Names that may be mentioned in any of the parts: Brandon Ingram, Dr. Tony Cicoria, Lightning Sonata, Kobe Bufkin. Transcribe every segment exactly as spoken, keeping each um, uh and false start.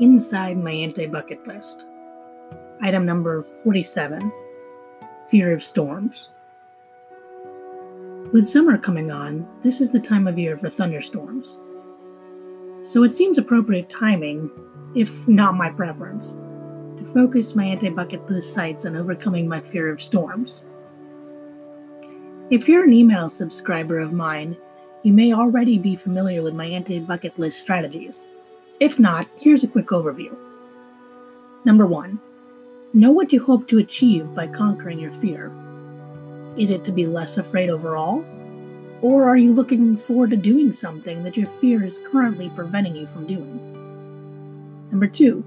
inside my anti-bucket list. Item number forty-seven, fear of storms. With summer coming on, this is the time of year for thunderstorms. So it seems appropriate timing, if not my preference, to focus my anti-bucket list sites on overcoming my fear of storms. If you're an email subscriber of mine, you may already be familiar with my anti-bucket list strategies. If not, here's a quick overview. Number one, know what you hope to achieve by conquering your fear. Is it to be less afraid overall? Or are you looking forward to doing something that your fear is currently preventing you from doing? Number two,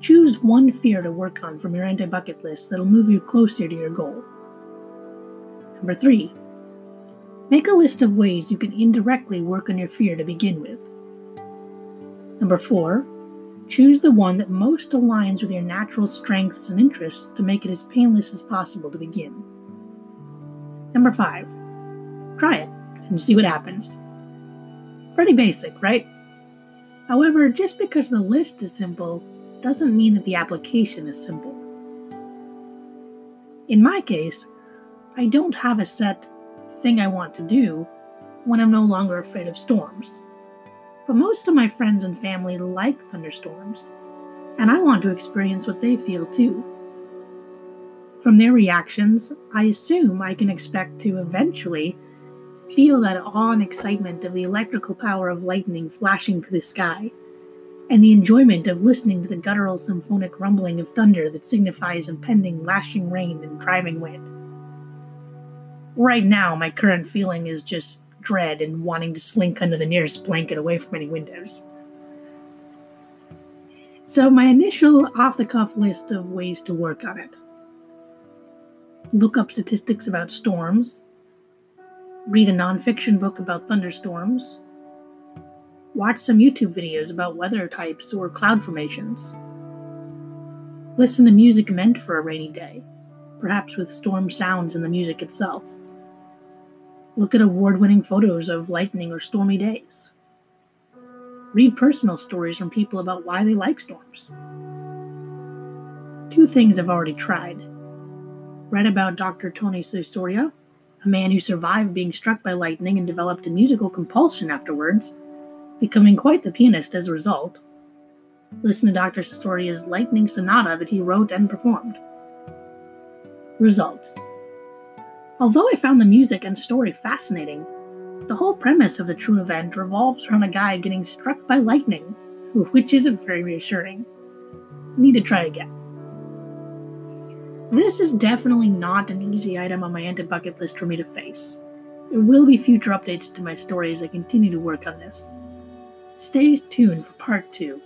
choose one fear to work on from your anti-bucket list that'll move you closer to your goal. Number three, make a list of ways you can indirectly work on your fear to begin with. Number four, choose the one that most aligns with your natural strengths and interests to make it as painless as possible to begin. Number five, try it and see what happens. Pretty basic, right? However, just because the list is simple doesn't mean that the application is simple. In my case, I don't have a set thing I want to do when I'm no longer afraid of storms. But most of my friends and family like thunderstorms, and I want to experience what they feel too. From their reactions, I assume I can expect to eventually feel that awe and excitement of the electrical power of lightning flashing through the sky, and the enjoyment of listening to the guttural symphonic rumbling of thunder that signifies impending lashing rain and driving wind. Right now, my current feeling is just dread and wanting to slink under the nearest blanket away from any windows. So my initial off-the-cuff list of ways to work on it. Look up statistics about storms, read a nonfiction book about thunderstorms, watch some YouTube videos about weather types or cloud formations, listen to music meant for a rainy day, perhaps with storm sounds in the music itself, look at award-winning photos of lightning or stormy days, read personal stories from people about why they like storms. Two things I've already tried. Read about Doctor Tony Cicoria, a man who survived being struck by lightning and developed a musical compulsion afterwards, becoming quite the pianist as a result. Listen to Doctor Cicoria's Lightning Sonata that he wrote and performed. Results. Although I found the music and story fascinating, the whole premise of the true event revolves around a guy getting struck by lightning, which isn't very reassuring. Need to try again. This is definitely not an easy item on my anti-bucket list for me to face. There will be future updates to my story as I continue to work on this. Stay tuned for part two.